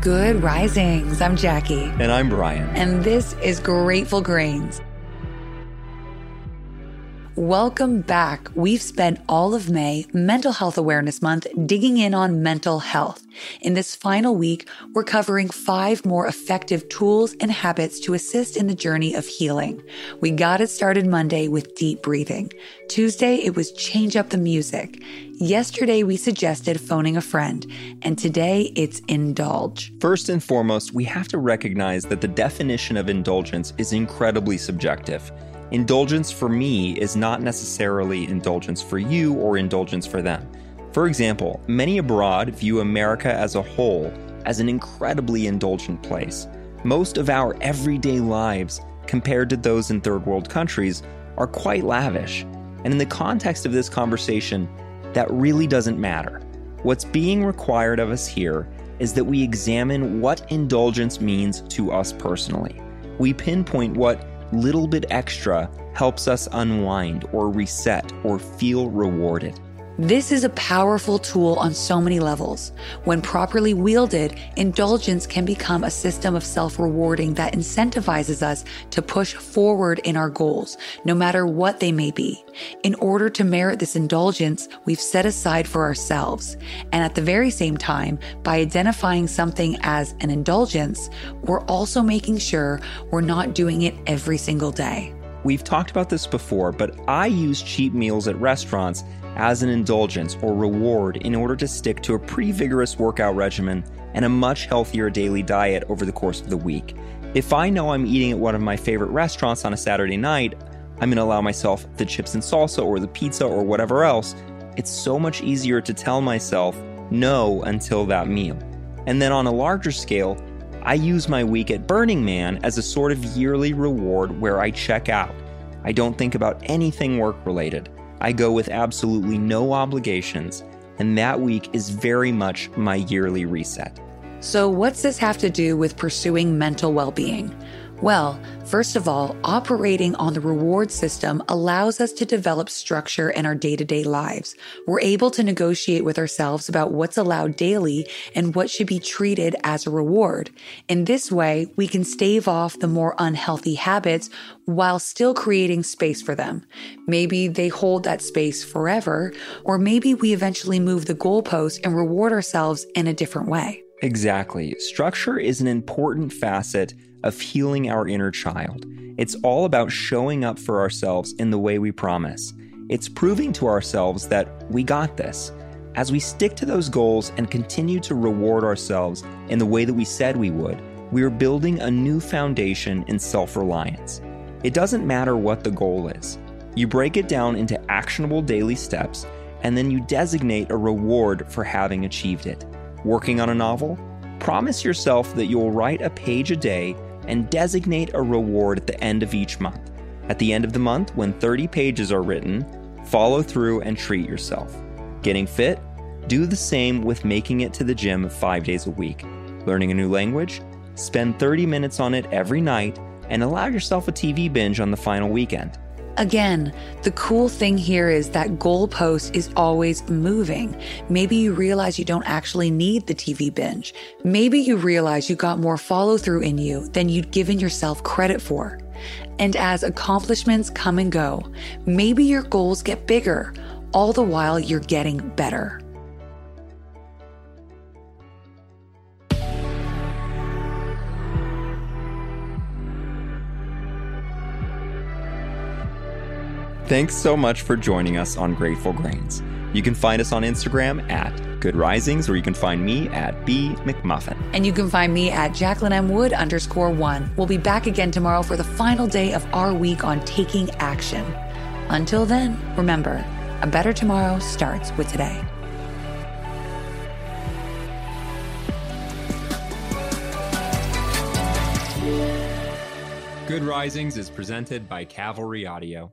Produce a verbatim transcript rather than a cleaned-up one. Good Risings. I'm Jackie. And I'm Bryan. And this is Grateful Grains. Welcome back. We've spent all of May, Mental Health Awareness Month, digging in on mental health. In this final week, we're covering five more effective tools and habits to assist in the journey of healing. We got it started Monday with deep breathing. Tuesday, it was change up the music. Yesterday, we suggested phoning a friend, and today it's indulge. First and foremost, we have to recognize that the definition of indulgence is incredibly subjective. Indulgence for me is not necessarily indulgence for you or indulgence for them. For example, many abroad view America as a whole as an incredibly indulgent place. Most of our everyday lives, compared to those in third world countries, are quite lavish. And in the context of this conversation, that really doesn't matter. What's being required of us here is that we examine what indulgence means to us personally. We pinpoint what little bit extra helps us unwind or reset or feel rewarded. This is a powerful tool on so many levels. When properly wielded, indulgence can become a system of self-rewarding that incentivizes us to push forward in our goals, no matter what they may be. In order to merit this indulgence, we've set aside for ourselves. And at the very same time, by identifying something as an indulgence, we're also making sure we're not doing it every single day. We've talked about this before, but I use cheap meals at restaurants as an indulgence or reward in order to stick to a pretty vigorous workout regimen and a much healthier daily diet over the course of the week. If I know I'm eating at one of my favorite restaurants on a Saturday night, I'm going to allow myself the chips and salsa or the pizza or whatever else. It's so much easier to tell myself no until that meal. And then on a larger scale, I use my week at Burning Man as a sort of yearly reward where I check out. I don't think about anything work-related. I go with absolutely no obligations, and that week is very much my yearly reset. So what's this have to do with pursuing mental well-being? Well, first of all, operating on the reward system allows us to develop structure in our day-to-day lives. We're able to negotiate with ourselves about what's allowed daily and what should be treated as a reward. In this way, we can stave off the more unhealthy habits while still creating space for them. Maybe they hold that space forever, or maybe we eventually move the goalpost and reward ourselves in a different way. Exactly. Structure is an important facet of healing our inner child. It's all about showing up for ourselves in the way we promise. It's proving to ourselves that we got this. As we stick to those goals and continue to reward ourselves in the way that we said we would, we're building a new foundation in self-reliance. It doesn't matter what the goal is. You break it down into actionable daily steps, and then you designate a reward for having achieved it. Working on a novel? Promise yourself that you'll write a page a day and designate a reward at the end of each month. At the end of the month, when thirty pages are written, follow through and treat yourself. Getting fit? Do the same with making it to the gym five days a week. Learning a new language? Spend thirty minutes on it every night and allow yourself a T V binge on the final weekend. Again, the cool thing here is that goalpost is always moving. Maybe you realize you don't actually need the T V binge. Maybe you realize you got more follow through in you than you'd given yourself credit for. And as accomplishments come and go, maybe your goals get bigger, all the while you're getting better. Thanks so much for joining us on Grateful Grains. You can find us on Instagram at Good Risings, or you can find me at B McMuffin. And you can find me at Jacqueline M. Wood underscore one. We'll be back again tomorrow for the final day of our week on taking action. Until then, remember, a better tomorrow starts with today. Good Risings is presented by Cavalry Audio.